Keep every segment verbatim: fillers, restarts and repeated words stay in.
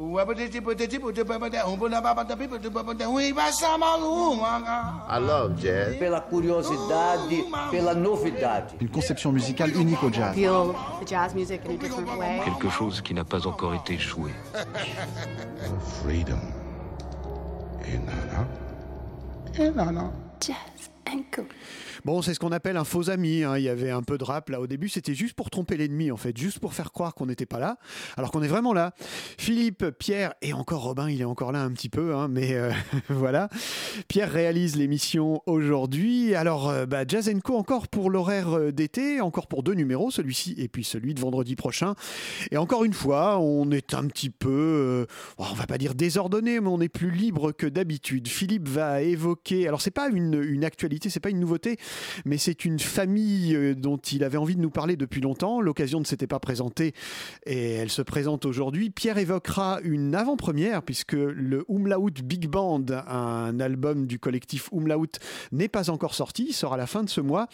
I love jazz. Pela curiosidade, pela novidade. Une conception musicale unique au jazz. Feel the jazz music in a different way. Quelque chose qui n'a pas encore été échoué. Freedom. Et nana. Et nana. Jazz and cool. Bon, c'est ce qu'on appelle un faux ami, hein. Il y avait un peu de rap là au début, c'était juste pour tromper l'ennemi en fait, juste pour faire croire qu'on n'était pas là, alors qu'on est vraiment là. Philippe, Pierre et encore Robin, il est encore là un petit peu, hein, mais euh, voilà. Pierre réalise l'émission aujourd'hui. Alors, euh, bah, Jazz and Co encore pour l'horaire d'été, encore pour deux numéros, celui-ci et puis celui de vendredi prochain. Et encore une fois, on est un petit peu, euh, on va pas dire désordonné, mais on est plus libre que d'habitude. Philippe va évoquer, alors c'est pas une, une actualité, c'est pas une nouveauté, mais c'est une famille dont il avait envie de nous parler depuis longtemps. L'occasion ne s'était pas présentée et elle se présente aujourd'hui. Pierre évoquera une avant-première puisque le Umlaut Big Band, un album du collectif Umlaut, n'est pas encore sorti. Il sort à la fin de ce mois.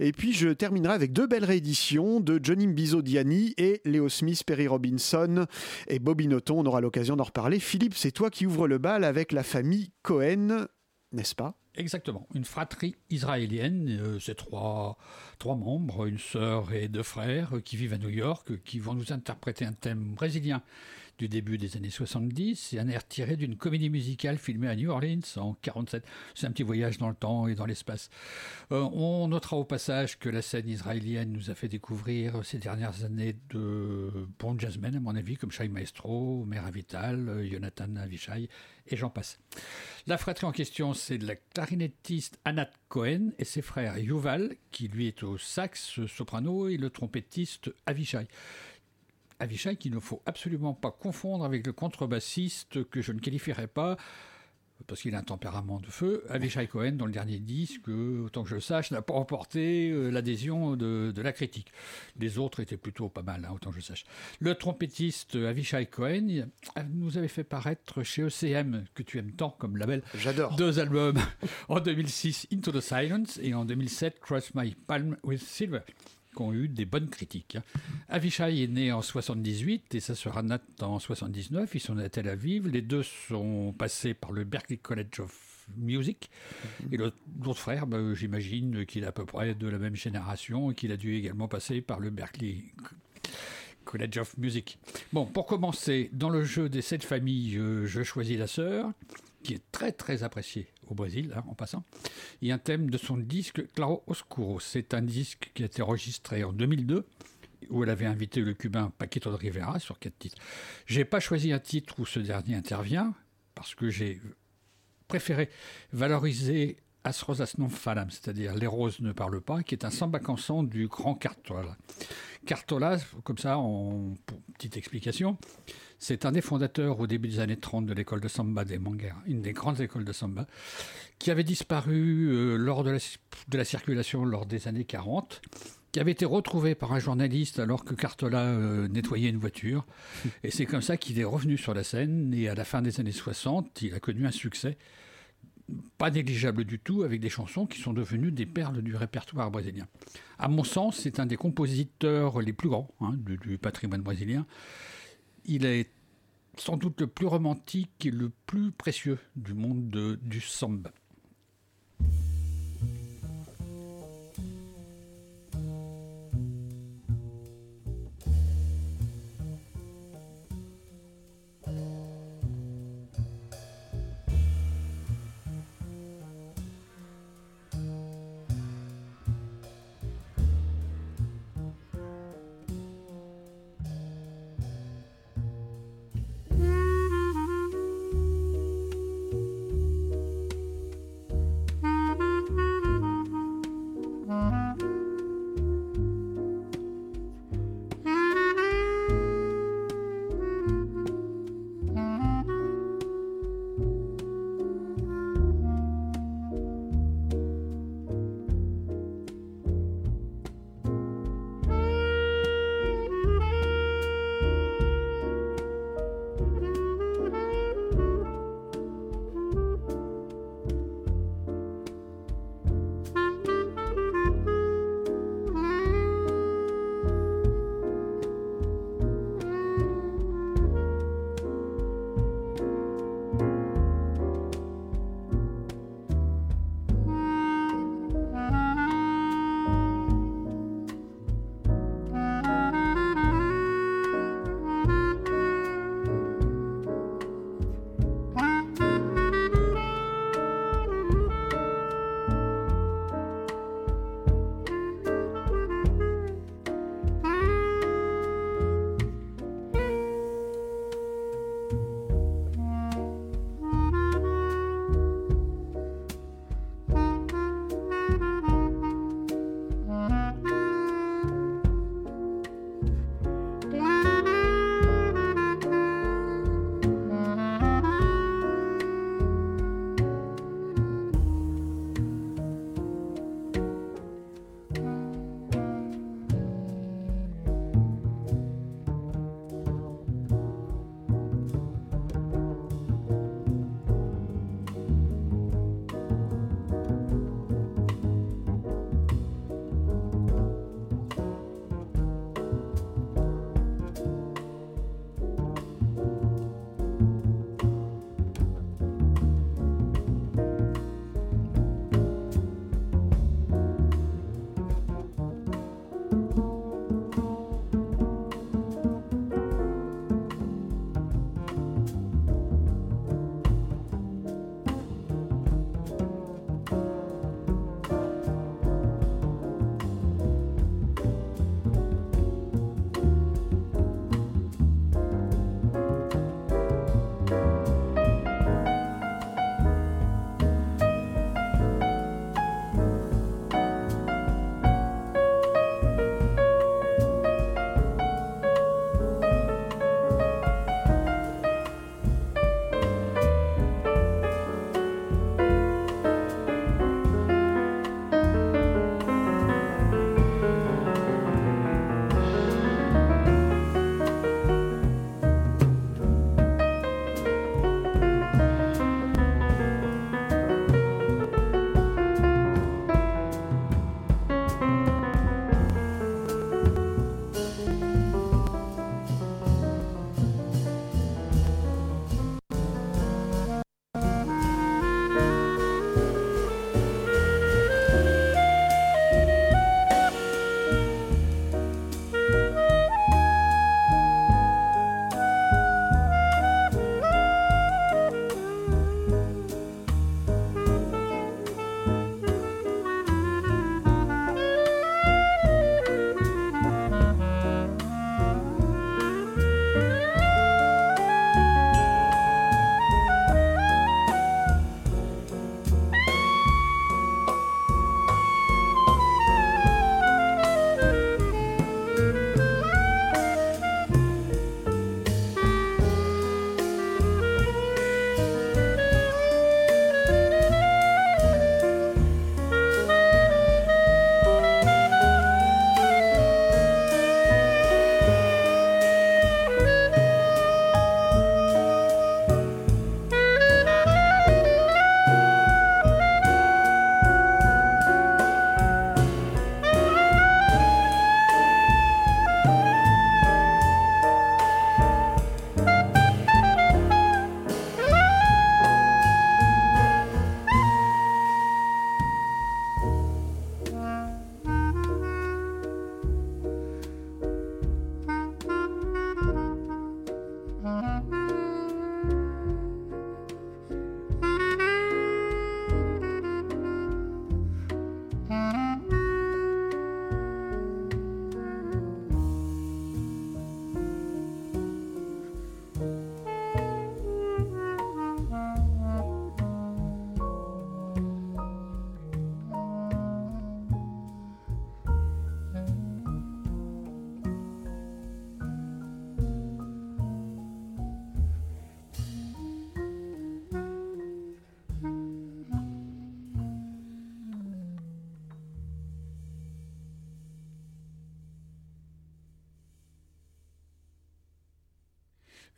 Et puis je terminerai avec deux belles rééditions de Johnny Mbizo Dyani et Leo Smith, Perry Robinson et Bobby Naughton. On aura l'occasion d'en reparler. Philippe, c'est toi qui ouvres le bal avec la famille Cohen, n'est-ce pas ? Exactement, une fratrie israélienne, euh, c'est trois, trois membres, une sœur et deux frères euh, qui vivent à New York, euh, qui vont nous interpréter un thème brésilien du début des années soixante-dix et un air tiré d'une comédie musicale filmée à New Orleans en quarante-sept. C'est un petit voyage dans le temps et dans l'espace. Euh, on notera au passage que la scène israélienne nous a fait découvrir ces dernières années de bons jazzmen, à mon avis, comme Shai Maestro, Mera Vital, euh, Yonatan Avishai et j'en passe. La fratrie en question, c'est de la clarinettiste Anat Cohen et ses frères Yuval, qui lui est au sax soprano, et le trompettiste Avishai. Avishai qu'il ne faut absolument pas confondre avec le contrebassiste que je ne qualifierai pas, parce qu'il a un tempérament de feu. Avishai Cohen, dans le dernier disque, autant que je le sache, n'a pas emporté l'adhésion de, de la critique. Les autres étaient plutôt pas mal, hein, autant que je sache. Le trompettiste Avishai Cohen nous avait fait paraître chez E C M, que tu aimes tant comme label, j'adore, deux albums, en deux mille six Into the Silence et en deux mille sept Cross My Palm with Silver, qui ont eu des bonnes critiques. Avishai est né en soixante-dix-huit et sa sœur Anat en soixante-dix-neuf. Ils sont nés à Tel Aviv. Les deux sont passés par le Berklee College of Music. Et l'autre, l'autre frère, bah, j'imagine qu'il est à peu près de la même génération et qu'il a dû également passer par le Berklee College of Music. Bon, pour commencer, dans le jeu des sept familles, euh, je choisis la sœur, qui est très très appréciée au Brésil, hein, en passant, et un thème de son disque Claro Oscuro. C'est un disque qui a été enregistré en deux mille deux, où elle avait invité le Cubain Paquito D'Rivera sur quatre titres. J'ai pas choisi un titre où ce dernier intervient, parce que j'ai préféré valoriser As Rosas Non Falam, c'est-à-dire Les Roses Ne Parlent Pas, qui est un samba cançon du grand Cartola. Cartola, comme ça, en petite explication, c'est un des fondateurs au début des années trente de l'école de samba des Mangueira, une des grandes écoles de samba, qui avait disparu euh, lors de la, de la circulation lors des années quarante, qui avait été retrouvé par un journaliste alors que Cartola euh, nettoyait une voiture. Et c'est comme ça qu'il est revenu sur la scène. Et à la fin des années soixante, il a connu un succès pas négligeable du tout, avec des chansons qui sont devenues des perles du répertoire brésilien. À mon sens, c'est un des compositeurs les plus grands, hein, du, du patrimoine brésilien. Il est sans doute le plus romantique et le plus précieux du monde de, du samba.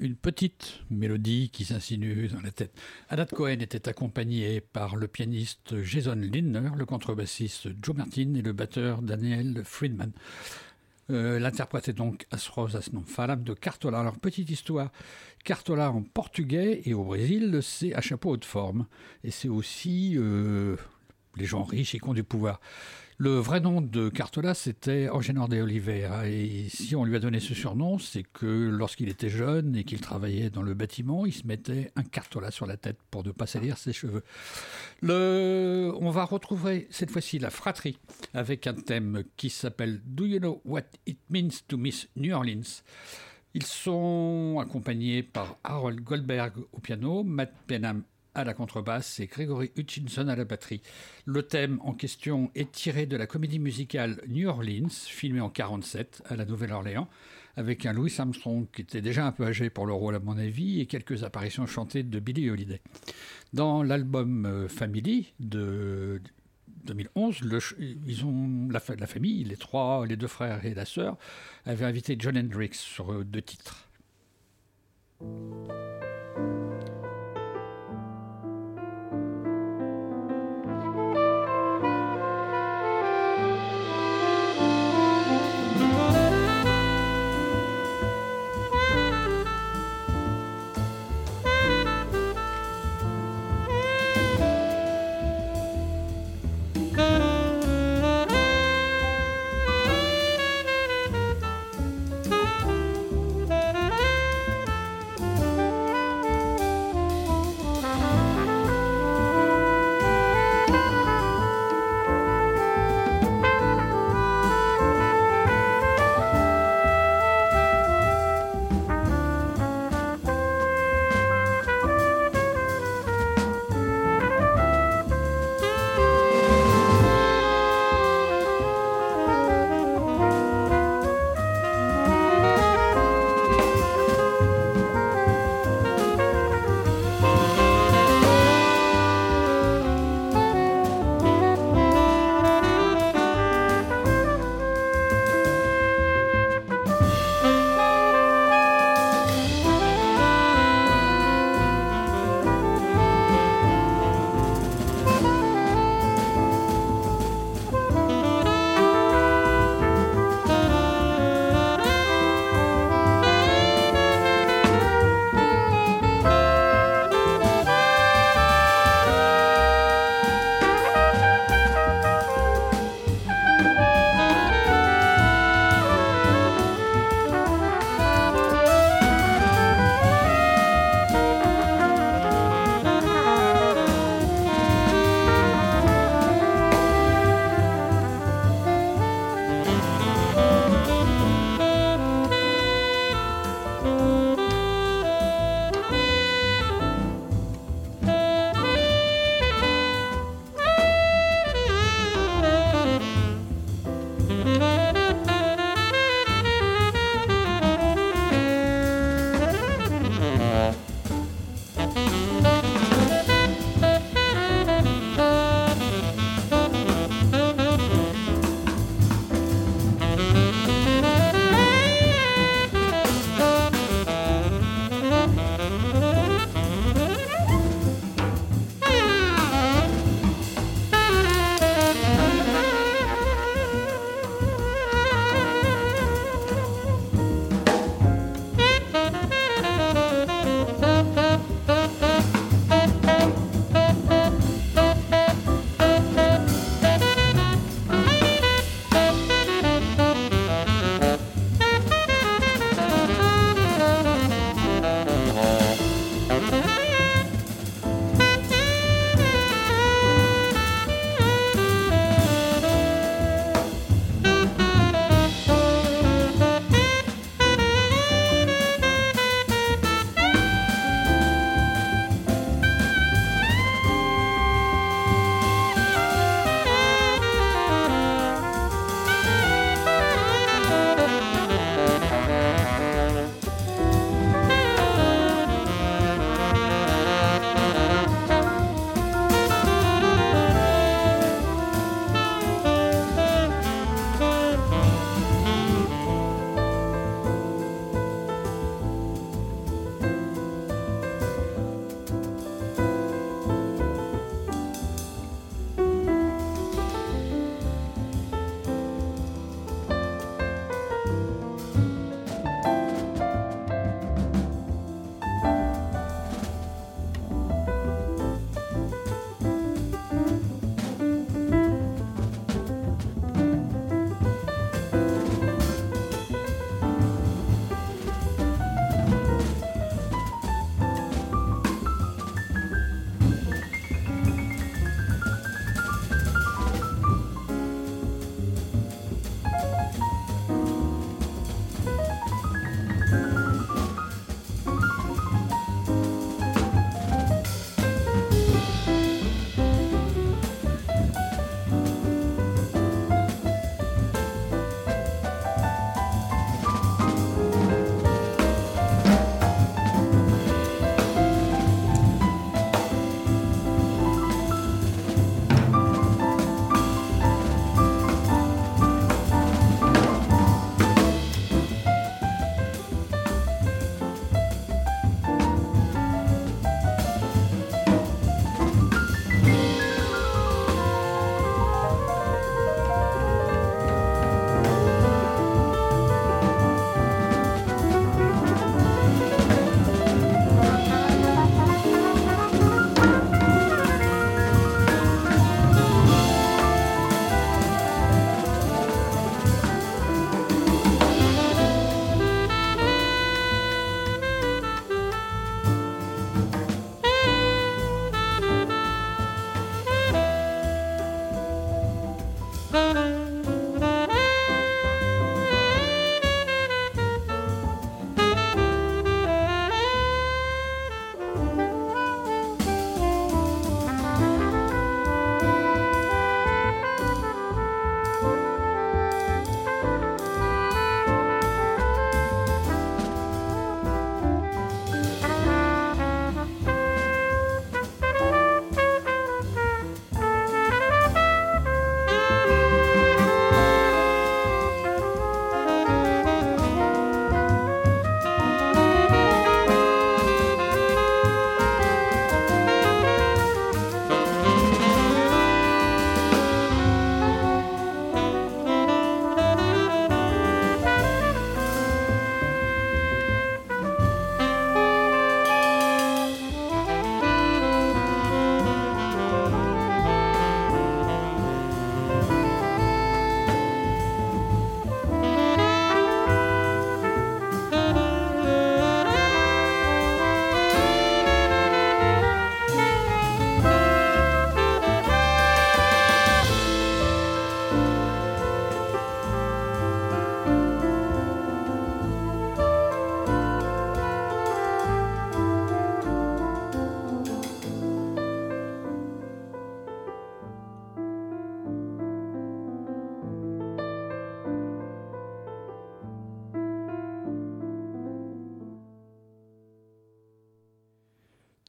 une petite mélodie qui s'insinue dans la tête. Anat Cohen était accompagné par le pianiste Jason Lindner, le contrebassiste Joe Martin et le batteur Daniel Friedman. Euh, l'interprète est donc Asroz Asnonfalam de Cartola. Alors, petite histoire, Cartola en portugais et au Brésil, c'est à chapeau haute forme. Et c'est aussi euh, les gens riches et qui ont du pouvoir. Le vrai nom de Cartola, c'était Orgenor de Oliveira. Et si on lui a donné ce surnom, c'est que lorsqu'il était jeune et qu'il travaillait dans le bâtiment, il se mettait un Cartola sur la tête pour ne pas salir ses cheveux. Le... On va retrouver cette fois-ci la fratrie avec un thème qui s'appelle « Do you know what it means to miss New Orleans ?» Ils sont accompagnés par Harold Goldberg au piano, Matt Penham à la contrebasse et Gregory Hutchinson à la batterie. Le thème en question est tiré de la comédie musicale New Orleans, filmée en mille neuf cent quarante-sept à la Nouvelle-Orléans, avec un Louis Armstrong qui était déjà un peu âgé pour le rôle à mon avis et quelques apparitions chantées de Billie Holiday. Dans l'album Family de deux mille onze, le, ils ont, la, la famille, les trois, les deux frères et la sœur, avaient invité John Hendricks sur deux titres. Thank you.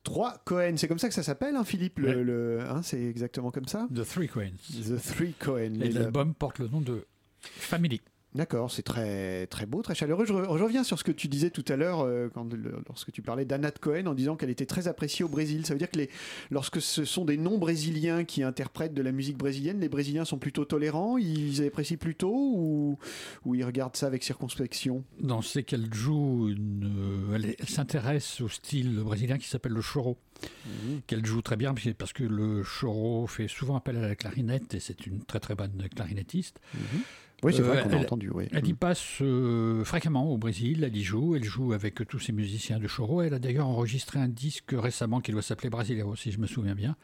trois Cohen. C'est comme ça que ça s'appelle, hein, Philippe, le, oui. le, hein, c'est exactement comme ça. The Three Cohen. The Three Cohen. Et, et l'album le... porte le nom de Family. D'accord, c'est très, très beau, très chaleureux. Je, re, je reviens sur ce que tu disais tout à l'heure euh, quand, le, lorsque tu parlais d'Anat Cohen en disant qu'elle était très appréciée au Brésil. Ça veut dire que les, lorsque ce sont des non-brésiliens qui interprètent de la musique brésilienne, les Brésiliens sont plutôt tolérants, ils apprécient plutôt ou, ou ils regardent ça avec circonspection? Non, c'est qu'elle joue, une, elle, elle s'intéresse au style brésilien qui s'appelle le choro, mmh. qu'elle joue très bien parce que le choro fait souvent appel à la clarinette et c'est une très très bonne clarinettiste. Mmh. Oui, c'est vrai qu'on euh, a entendu. Oui. Elle y passe euh, fréquemment au Brésil, elle y joue, elle joue avec tous ces musiciens de choro. Elle a d'ailleurs enregistré un disque récemment qui doit s'appeler Brasileiro, si je me souviens bien.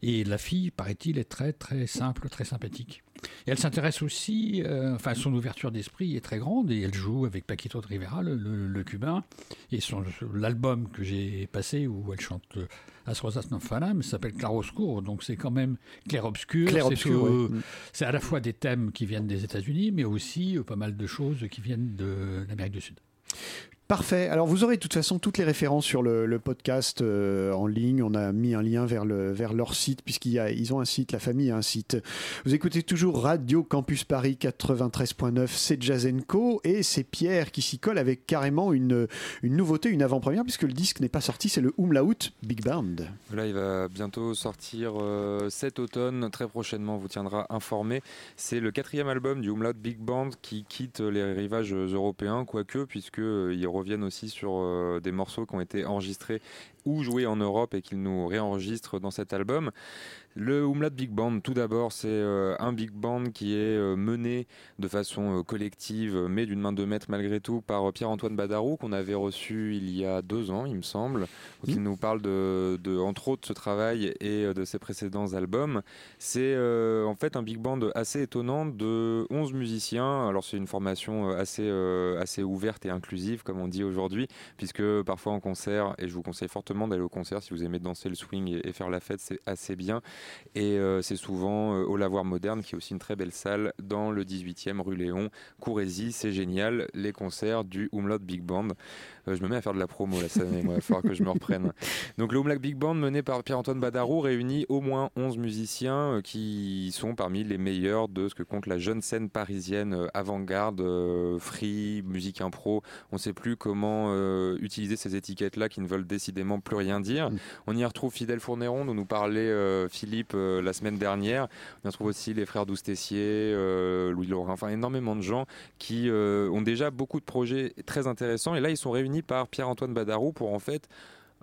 Et la fille, paraît-il, est très très simple, très sympathique. Et elle s'intéresse aussi, euh, enfin son ouverture d'esprit est très grande et elle joue avec Paquito D'Rivera, le, le, le cubain. Et son, l'album que j'ai passé où elle chante euh, As Rosas Non Falam s'appelle Clair-Obscur, donc c'est quand même clair-obscur. Clair-obscur, c'est, euh, oui. c'est à la fois des thèmes qui viennent des États-Unis, mais aussi euh, pas mal de choses qui viennent de l'Amérique du Sud. Parfait. Alors, vous aurez de toute façon toutes les références sur le, le podcast euh, en ligne. On a mis un lien vers, le, vers leur site, puisqu'ils ont un site, la famille a un site. Vous écoutez toujours Radio Campus Paris quatre-vingt-treize neuf, c'est Jazz and Co. Et c'est Pierre qui s'y colle avec carrément une, une nouveauté, une avant-première, puisque le disque n'est pas sorti, c'est le Umlaut Big Band. Là, il va bientôt sortir euh, cet automne, très prochainement, on vous tiendra informé. C'est le quatrième album du Umlaut Big Band qui quitte les rivages européens, quoique, puisqu'il reprend reviennent aussi sur euh, des morceaux qui ont été enregistrés ou joués en Europe et qu'ils nous réenregistrent dans cet album. Le Umlaut Big Band, tout d'abord, c'est euh, un big band qui est euh, mené de façon euh, collective, mais d'une main de maître malgré tout, par euh, Pierre-Antoine Badaroux, qu'on avait reçu il y a deux ans, il me semble. Donc, mmh. Il nous parle, de, de, entre autres, de ce travail et euh, de ses précédents albums. C'est euh, en fait un big band assez étonnant de onze musiciens. Alors, c'est une formation assez, euh, assez ouverte et inclusive, comme on dit aujourd'hui, puisque parfois en concert, et je vous conseille fortement d'aller au concert si vous aimez danser le swing et faire la fête, c'est assez bien, et euh, c'est souvent euh, au Lavoir Moderne, qui est aussi une très belle salle dans le dix-huitième rue Léon Courézy. C'est génial, les concerts du Umlaut Big Band. Euh, je me mets à faire de la promo là, ça va, il va falloir que je me reprenne. Donc le Umlaut Big Band, mené par Pierre-Antoine Badaroux, réunit au moins onze musiciens euh, qui sont parmi les meilleurs de ce que compte la jeune scène parisienne, euh, avant-garde, euh, free, musique impro. On ne sait plus comment euh, utiliser ces étiquettes-là qui ne veulent décidément plus rien dire. Mmh. On y retrouve Fidel Fourneron, dont nous parlait euh, Philippe euh, la semaine dernière. On y retrouve aussi les frères Doustessier, euh, Louis Laurin, enfin énormément de gens qui euh, ont déjà beaucoup de projets très intéressants. Et là, ils sont réunis par Pierre-Antoine Badaroux pour en fait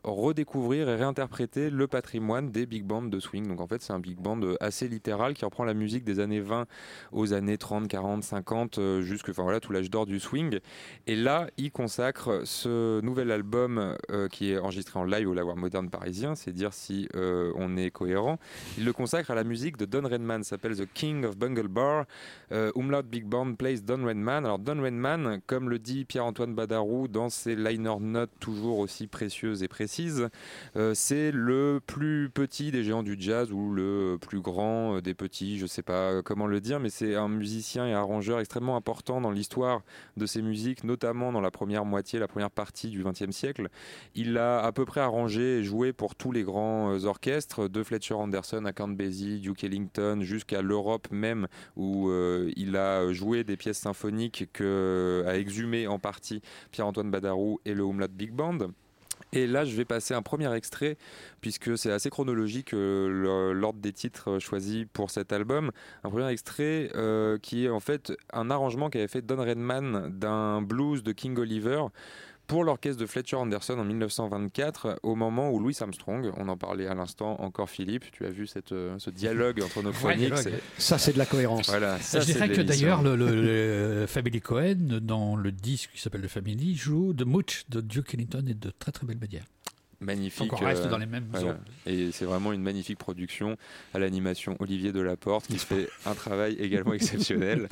redécouvrir et réinterpréter le patrimoine des big bands de swing. Donc en fait, c'est un big band assez littéral qui reprend la musique des années vingt aux années trente, quarante, cinquante, jusque, enfin voilà, tout l'âge d'or du swing. Et là, il consacre ce nouvel album euh, qui est enregistré en live au Lavoir Moderne Parisien, c'est dire si euh, on est cohérent. Il le consacre à la musique de Don Redman, s'appelle The King of Bungle Bar. Euh, Umlaut Big Band plays Don Redman. Alors Don Redman, comme le dit Pierre-Antoine Badaroux dans ses liner notes toujours aussi précieuses et précises, Euh, c'est le plus petit des géants du jazz ou le plus grand des petits, je sais pas comment le dire, mais c'est un musicien et arrangeur extrêmement important dans l'histoire de ces musiques, notamment dans la première moitié, la première partie du vingtième siècle. Il a à peu près arrangé et joué pour tous les grands orchestres, de Fletcher Henderson à Count Basie, Duke Ellington, jusqu'à l'Europe même, où euh, il a joué des pièces symphoniques que a exhumées en partie Pierre-Antoine Badaroux et le Umlaut Big Band. Et là, je vais passer un premier extrait, puisque c'est assez chronologique euh, l'ordre des titres choisis pour cet album. Un premier extrait euh, qui est en fait un arrangement qu'avait fait Don Redman d'un blues de King Oliver pour l'orchestre de Fletcher Henderson en mille neuf cent vingt-quatre, au moment où Louis Armstrong, on en parlait à l'instant encore Philippe, tu as vu cette, ce dialogue entre nos chroniques. C'est... Ça, c'est de la cohérence. Voilà, ça, je dirais que d'ailleurs, le, le, le Family Cohen, dans le disque qui s'appelle The Family, joue de Much, de Duke Ellington et de très très belles manières. Magnifique. Donc on reste euh, dans les mêmes voilà. zones. Et c'est vraiment une magnifique production à l'animation Olivier Delaporte qui fait un travail également exceptionnel.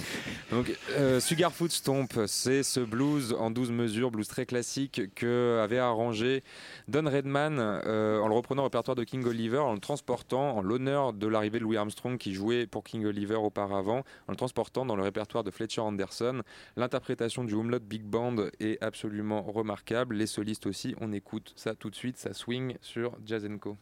Donc euh, Sugar Foot Stomp, c'est ce blues en douze mesures, blues très classique que avait arrangé Don Redman euh, en le reprenant au répertoire de King Oliver, en le transportant, en l'honneur de l'arrivée de Louis Armstrong qui jouait pour King Oliver auparavant, en le transportant dans le répertoire de Fletcher Henderson. L'interprétation du Umlaut Big Band est absolument remarquable. Les solistes aussi, on écoute ça tout de suite. ensuite ça swing sur Jazz and Co.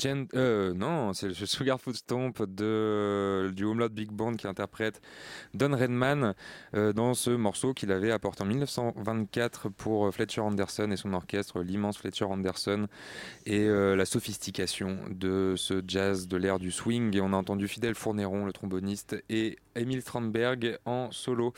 Gen- euh, non, c'est le Sugar Foot Stomp de, du Umlaut Big Band qui interprète Don Redman euh, dans ce morceau qu'il avait apporté en dix-neuf cent vingt-quatre pour Fletcher Henderson et son orchestre, l'immense Fletcher Henderson, et euh, la sophistication de ce jazz de l'ère du swing. Et on a entendu Fidel Fourneron, le tromboniste, et Emil Strandberg en solo.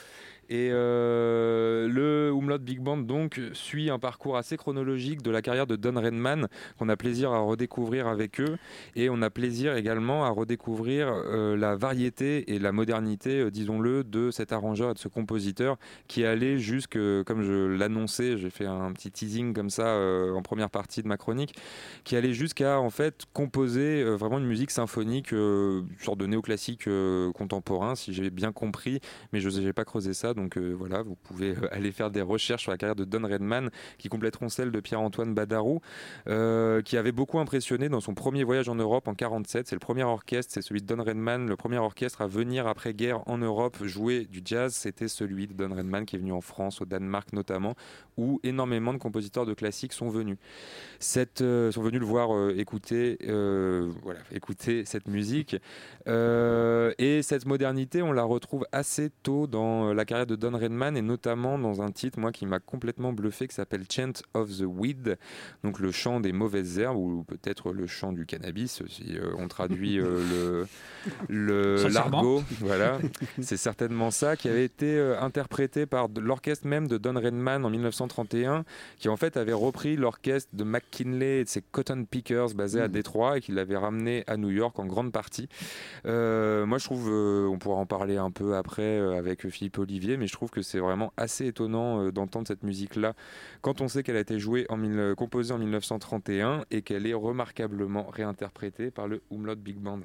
Et euh, le Umlaut Big Band donc suit un parcours assez chronologique de la carrière de Don Redman qu'on a plaisir à redécouvrir avec eux, et on a plaisir également à redécouvrir euh, la variété et la modernité, euh, disons-le, de cet arrangeur et de ce compositeur qui allait jusque, comme je l'annonçais, j'ai fait un petit teasing comme ça euh, en première partie de ma chronique, qui allait jusqu'à en fait composer euh, vraiment une musique symphonique, euh, une sorte de néoclassique euh, contemporain, si j'ai bien compris, mais je n'ai pas creusé ça. Donc euh, voilà, vous pouvez aller faire des recherches sur la carrière de Don Redman qui compléteront celle de Pierre-Antoine Badaroux, euh, qui avait beaucoup impressionné dans son premier voyage en Europe en mille neuf cent quarante-sept. C'est le premier orchestre, c'est celui de Don Redman, le premier orchestre à venir après-guerre en Europe jouer du jazz. C'était celui de Don Redman qui est venu en France, au Danemark notamment, où énormément de compositeurs de classiques sont venus. Cette, euh, sont venus le voir euh, écouter, euh, voilà, écouter cette musique. Euh, et cette modernité, on la retrouve assez tôt dans la carrière de Don Redman, et notamment dans un titre moi qui m'a complètement bluffé, qui s'appelle Chant of the Weed, donc le chant des mauvaises herbes, ou peut-être le chant du cannabis si euh, on traduit euh, le, le l'argot, voilà. C'est certainement ça, qui avait été euh, interprété par l'orchestre même de Don Redman en dix-neuf cent trente et un, qui en fait avait repris l'orchestre de McKinley et de ses Cotton Pickers basés à Détroit, et qui l'avait ramené à New York en grande partie. Euh, moi je trouve, euh, on pourra en parler un peu après euh, avec Philippe Olivier, mais je trouve que c'est vraiment assez étonnant euh, d'entendre cette musique-là quand on sait qu'elle a été jouée en mille, composée en dix-neuf cent trente et un et qu'elle est remarquablement réinterprétée par le Umlaut Big Band.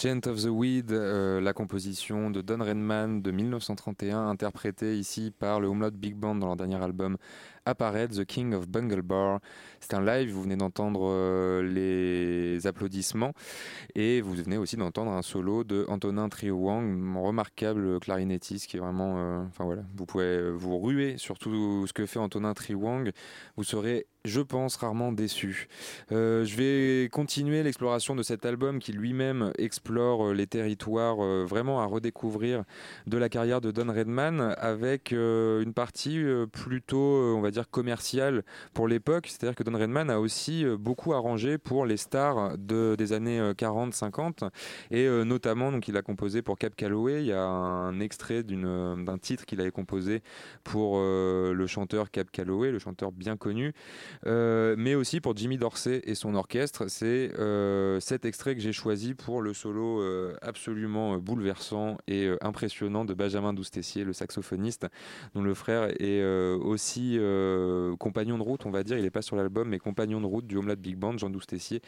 Chant of the Weed, euh, la composition de Don Redman de mille neuf cent trente et un, interprétée ici par le Umlaut Big Band dans leur dernier album Apparaît, The King of Bungle Bar. C'est un live, vous venez d'entendre euh, les applaudissements et vous venez aussi d'entendre un solo de Antonin Triwang, remarquable clarinettiste qui est vraiment... Euh, enfin voilà, vous pouvez vous ruer sur tout ce que fait Antonin Triwang, vous serez... je pense rarement déçu. Euh, je vais continuer l'exploration de cet album qui lui-même explore les territoires euh, vraiment à redécouvrir de la carrière de Don Redman avec euh, une partie euh, plutôt, on va dire, commerciale pour l'époque. C'est-à-dire que Don Redman a aussi euh, beaucoup arrangé pour les stars de, des années quarante cinquante et euh, notamment, donc, il a composé pour Cab Calloway. Il y a un extrait d'une, d'un titre qu'il avait composé pour euh, le chanteur Cab Calloway, le chanteur bien connu. Euh, mais aussi pour Jimmy Dorsey et son orchestre. C'est euh, cet extrait que j'ai choisi pour le solo euh, absolument bouleversant et euh, impressionnant de Benjamin Doustessier, le saxophoniste, dont le frère est euh, aussi euh, compagnon de route, on va dire. Il n'est pas sur l'album, mais compagnon de route du Umlaut Big Band, Jean Doustessier,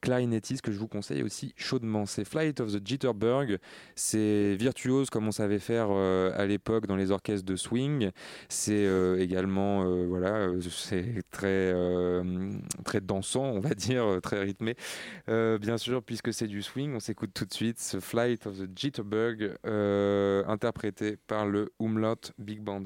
clarinettiste, que je vous conseille aussi chaudement. C'est Flight of the Jitterbug, c'est virtuose comme on savait faire euh, à l'époque dans les orchestres de swing, c'est euh, également euh, voilà, c'est très, euh, très dansant, on va dire, très rythmé, euh, bien sûr, puisque c'est du swing. On s'écoute tout de suite ce Flight of the Jitterbug euh, interprété par le Umlaut Big Band.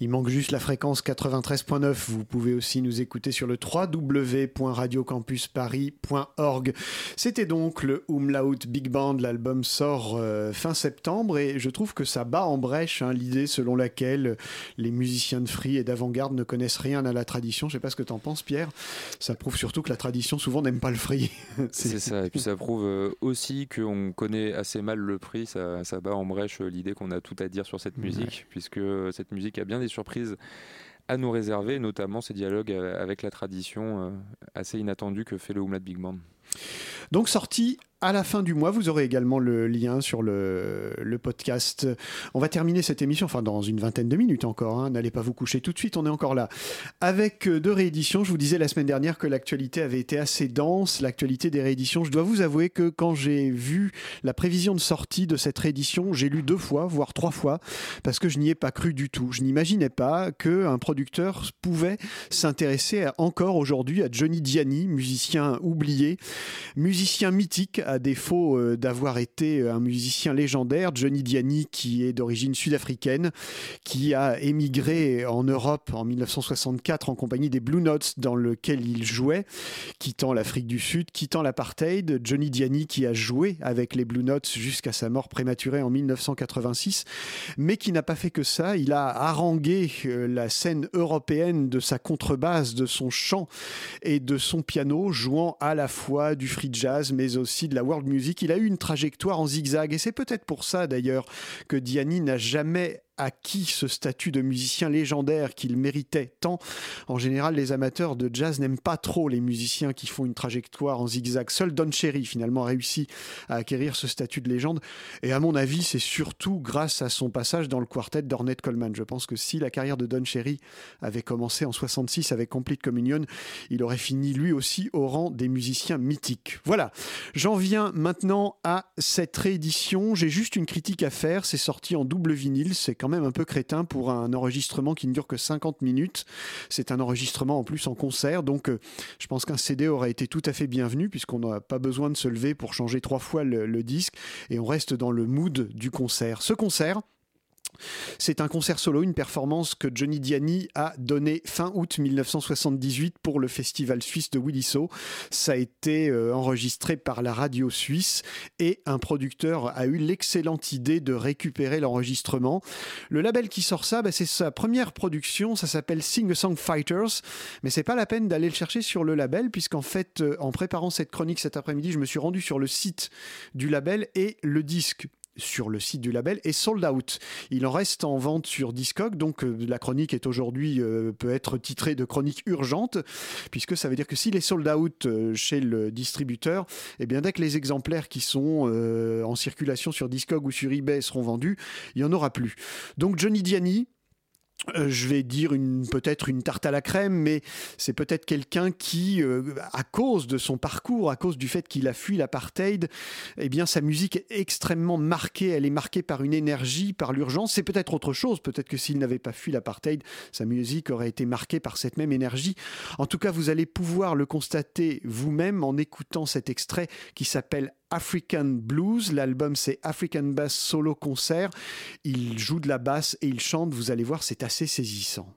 Il manque juste la fréquence quatre-vingt-treize virgule neuf. Vous pouvez aussi nous écouter sur le w w w point radio campus paris point org. C'était donc le Umlaut Big Band. L'album sort euh, fin septembre et je trouve que ça bat en brèche hein, l'idée selon laquelle les musiciens de free et d'avant-garde ne connaissent rien à la tradition. Je ne sais pas ce que tu en penses, Pierre. Ça prouve surtout que la tradition souvent n'aime pas le free. C'est... C'est ça. Et puis ça prouve aussi qu'on connaît assez mal le free. Ça, ça bat en brèche l'idée qu'on a tout à dire sur cette musique, ouais. Puisque cette musique a bien des surprise à nous réserver, notamment ces dialogues avec la tradition assez inattendus que fait le Umlaut Big Band. donc sorti à la fin du mois. Vous aurez également le lien sur le, le podcast. On va terminer cette émission, enfin dans une vingtaine de minutes encore, hein. N'allez pas vous coucher tout de suite, on est encore là. Avec deux rééditions, je vous disais la semaine dernière que l'actualité avait été assez dense, l'actualité des rééditions. Je dois vous avouer que quand j'ai vu la prévision de sortie de cette réédition, j'ai lu deux fois, voire trois fois, parce que je n'y ai pas cru du tout. Je n'imaginais pas qu'un producteur pouvait s'intéresser à, encore aujourd'hui à Johnny Dyani, musicien oublié, musicien mythique, à défaut d'avoir été un musicien légendaire, Johnny Dyani, qui est d'origine sud-africaine, qui a émigré en Europe en dix-neuf cent soixante-quatre en compagnie des Blue Notes, dans lequel il jouait, quittant l'Afrique du Sud, quittant l'apartheid. Johnny Dyani qui a joué avec les Blue Notes jusqu'à sa mort prématurée en dix-neuf cent quatre-vingt-six, mais qui n'a pas fait que ça. Il a harangué la scène européenne de sa contrebasse, de son chant et de son piano, jouant à la fois du free jazz, mais aussi de la world music. Il a eu une trajectoire en zigzag et c'est peut-être pour ça d'ailleurs que Dyani n'a jamais acquis ce statut de musicien légendaire qu'il méritait tant. En général, les amateurs de jazz n'aiment pas trop les musiciens qui font une trajectoire en zigzag. Seul Don Cherry, finalement, a réussi à acquérir ce statut de légende. Et à mon avis, c'est surtout grâce à son passage dans le quartet d'Ornette Coleman. Je pense que si la carrière de Don Cherry avait commencé en soixante-six avec Complete Communion, il aurait fini lui aussi au rang des musiciens mythiques. Voilà. J'en viens maintenant à cette réédition. J'ai juste une critique à faire. C'est sorti en double vinyle. C'est quand même un peu crétin pour un enregistrement qui ne dure que cinquante minutes. C'est un enregistrement en plus en concert, donc euh, je pense qu'un C D aurait été tout à fait bienvenu, puisqu'on n'a pas besoin de se lever pour changer trois fois le, le disque, et on reste dans le mood du concert. Ce concert, c'est un concert solo, une performance que Johnny Dyani a donnée fin août dix-neuf cent soixante-dix-huit pour le festival suisse de Willisau. Ça a été euh, enregistré par la radio suisse et un producteur a eu l'excellente idée de récupérer l'enregistrement. Le label qui sort ça, bah, c'est sa première production, ça s'appelle Sing a Song Fighters, mais c'est pas la peine d'aller le chercher sur le label, puisqu'en fait, euh, en préparant cette chronique cet après-midi, je me suis rendu sur le site du label et le disque sur le site du label est sold out. Il en reste en vente sur Discog, donc euh, la chronique est aujourd'hui euh, peut être titrée de chronique urgente, puisque ça veut dire que s'il est sold out euh, chez le distributeur, eh bien dès que les exemplaires qui sont euh, en circulation sur Discog ou sur eBay seront vendus, il n'y en aura plus. Donc Johnny Dyani, Euh, je vais dire une, peut-être une tarte à la crème, mais c'est peut-être quelqu'un qui, euh, à cause de son parcours, à cause du fait qu'il a fui l'apartheid, eh bien, sa musique est extrêmement marquée. Elle est marquée par une énergie, par l'urgence. C'est peut-être autre chose. Peut-être que s'il n'avait pas fui l'apartheid, sa musique aurait été marquée par cette même énergie. En tout cas, vous allez pouvoir le constater vous-même en écoutant cet extrait qui s'appelle African Blues. L'album, c'est African Bass Solo Concert. Il joue de la basse et il chante. Vous allez voir, c'est assez saisissant.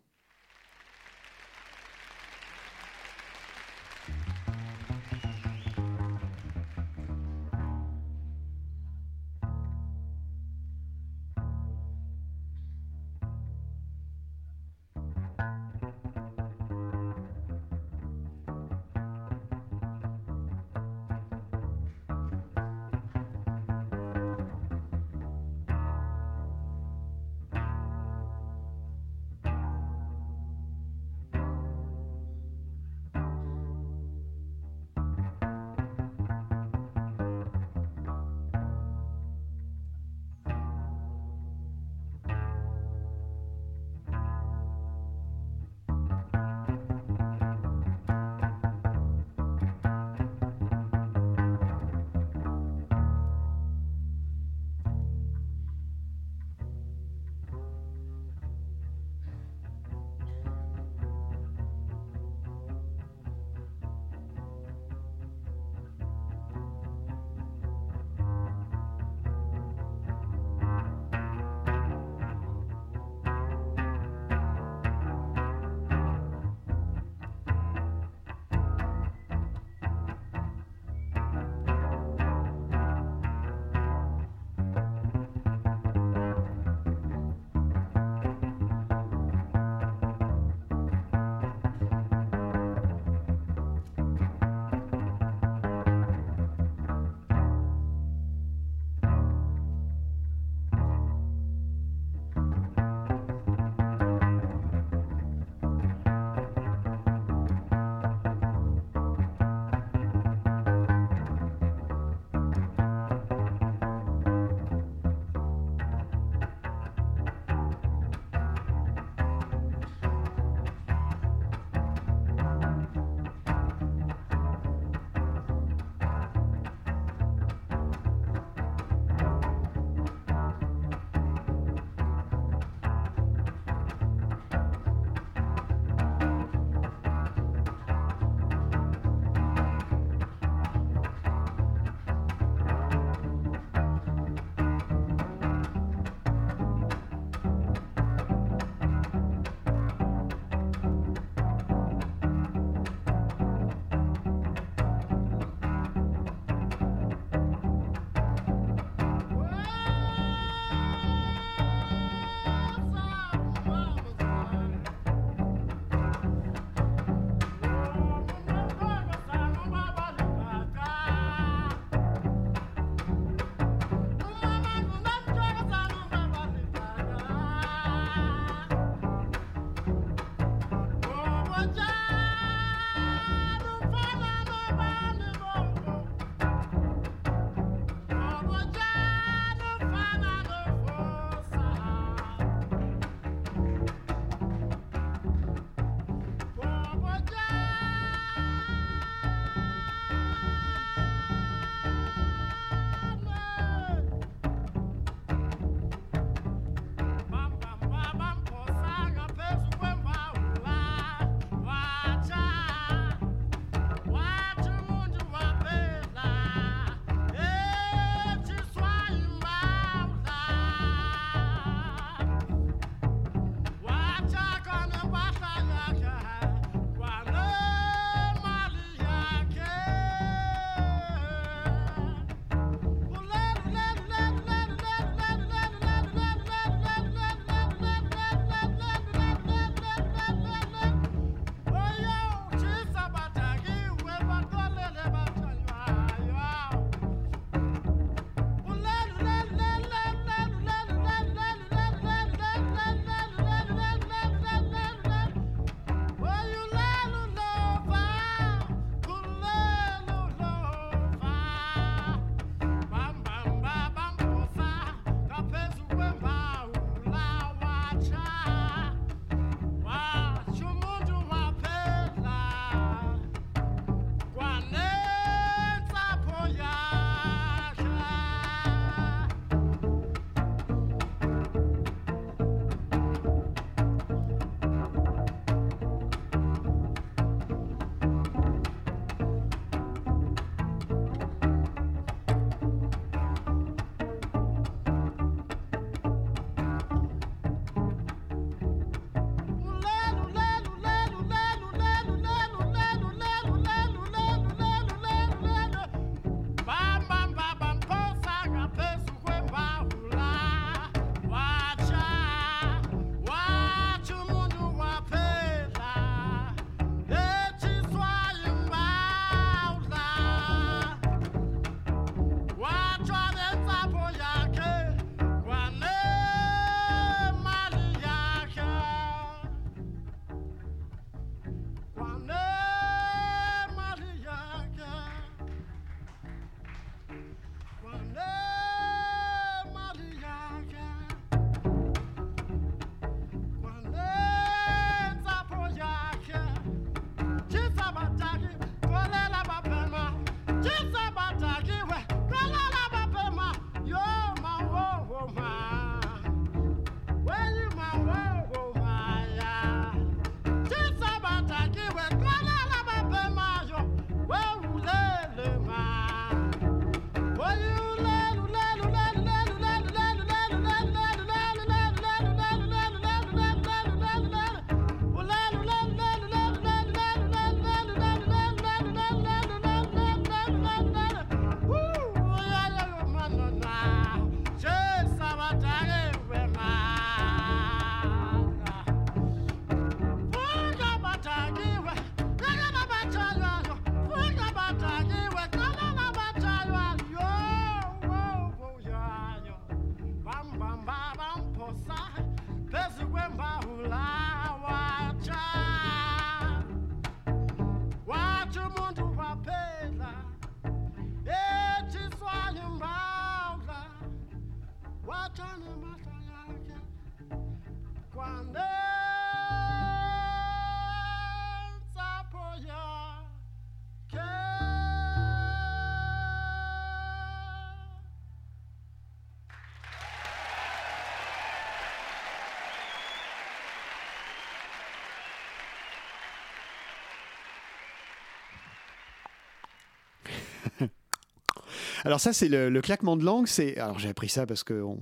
Alors ça, c'est le, le claquement de langue. C'est... Alors j'ai appris ça parce qu'on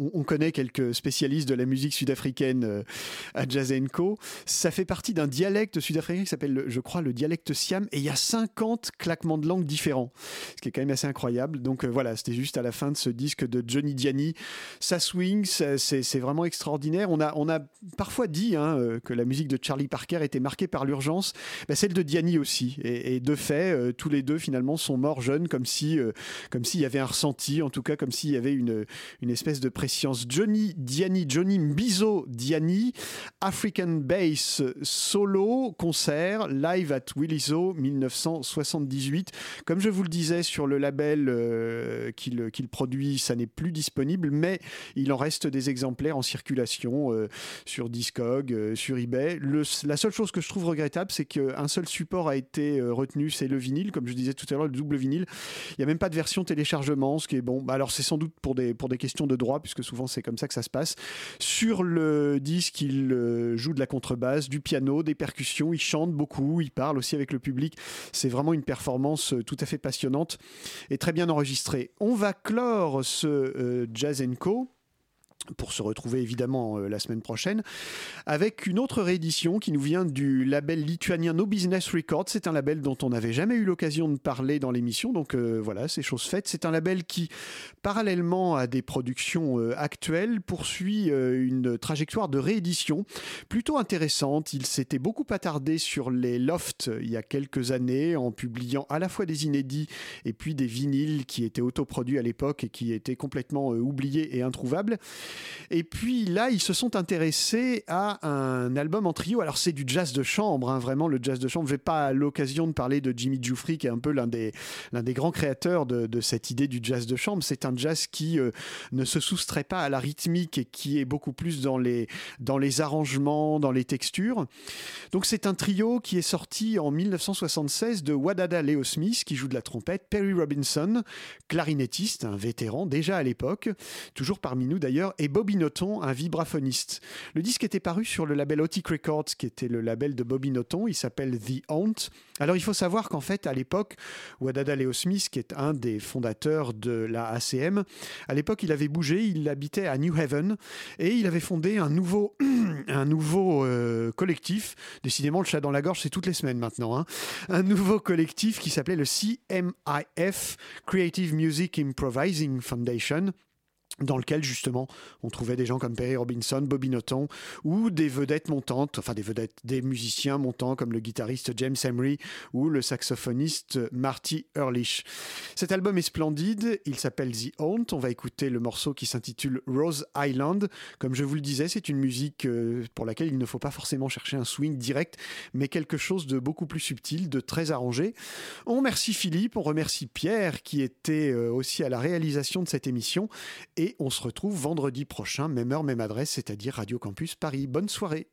on, on connaît quelques spécialistes de la musique sud-africaine euh, à Jazz and Co. Ça fait partie d'un dialecte sud-africain qui s'appelle, je crois, le dialecte siam. Et il y a cinquante claquements de langue différents, ce qui est quand même assez incroyable. Donc euh, voilà, c'était juste à la fin de ce disque de Johnny Dyani. Ça swing, ça, c'est, c'est vraiment extraordinaire. On a, on a parfois dit hein, euh, que la musique de Charlie Parker était marquée par l'urgence. Bah, celle de Dyani aussi. Et, et de fait, euh, tous les deux finalement sont morts jeunes, comme si, euh, comme s'il y avait un ressenti, en tout cas comme s'il y avait une, une espèce de préscience. Johnny Dyani, Johnny Mbizo Dyani, African Bass solo concert live at Willisau dix-neuf cent soixante-dix-huit. Comme je vous le disais, sur le label euh, qu'il, qu'il produit, ça n'est plus disponible, mais il en reste des exemplaires en circulation euh, sur Discog, euh, sur eBay. Le, la seule chose que je trouve regrettable, c'est qu'un seul support a été euh, retenu, c'est le vinyle, comme je disais tout à l'heure, le double vinyle. Il n'y a même pas de version téléchargement, ce qui est bon. Alors c'est sans doute pour des, pour des questions de droit, puisque souvent c'est comme ça que ça se passe. Sur le disque, il euh, joue de la contrebasse, du piano, des percussions, il chante beaucoup, il parle aussi avec le public. C'est vraiment une performance tout à fait passionnante et très bien enregistrée. On va clore ce euh, Jazz and Co pour se retrouver évidemment euh, la semaine prochaine avec une autre réédition qui nous vient du label lituanien No Business Records. C'est un label dont on n'avait jamais eu l'occasion de parler dans l'émission, donc euh, voilà, c'est chose faite. C'est un label qui, parallèlement à des productions euh, actuelles, poursuit euh, une trajectoire de réédition plutôt intéressante. Il s'était beaucoup attardé sur les lofts il y a quelques années en publiant à la fois des inédits et puis des vinyles qui étaient autoproduits à l'époque et qui étaient complètement euh, oubliés et introuvables. Et puis là, ils se sont intéressés à un album en trio. Alors c'est du jazz de chambre, hein, vraiment le jazz de chambre. Je n'ai pas l'occasion de parler de Jimmy Giuffry, qui est un peu l'un des, l'un des grands créateurs de, de cette idée du jazz de chambre. C'est un jazz qui euh, ne se soustrait pas à la rythmique et qui est beaucoup plus dans les, dans les arrangements, dans les textures. Donc c'est un trio qui est sorti en dix-neuf cent soixante-seize de Wadada Leo Smith, qui joue de la trompette, Perry Robinson, clarinettiste, un vétéran déjà à l'époque, toujours parmi nous d'ailleurs, et Bobby Naughton, un vibraphoniste. Le disque était paru sur le label Otic Records, qui était le label de Bobby Naughton. Il s'appelle The Haunt. Alors il faut savoir qu'en fait, à l'époque, Wadada Leo Smith, qui est un des fondateurs de la A C M, à l'époque il avait bougé, il habitait à New Haven et il avait fondé un nouveau, un nouveau euh, collectif. Décidément, le chat dans la gorge, c'est toutes les semaines maintenant. Hein. Un nouveau collectif qui s'appelait le C M I F, Creative Music Improvising Foundation, dans lequel, justement, on trouvait des gens comme Perry Robinson, Bobby Naughton, ou des vedettes montantes, enfin des vedettes, des musiciens montants comme le guitariste James Emery ou le saxophoniste Marty Ehrlich. Cet album est splendide, il s'appelle The Haunt. On va écouter le morceau qui s'intitule Rose Island. Comme je vous le disais, c'est une musique pour laquelle il ne faut pas forcément chercher un swing direct, mais quelque chose de beaucoup plus subtil, de très arrangé. On remercie Philippe, on remercie Pierre, qui était aussi à la réalisation de cette émission, et Et on se retrouve vendredi prochain, même heure, même adresse, c'est-à-dire Radio Campus Paris. Bonne soirée.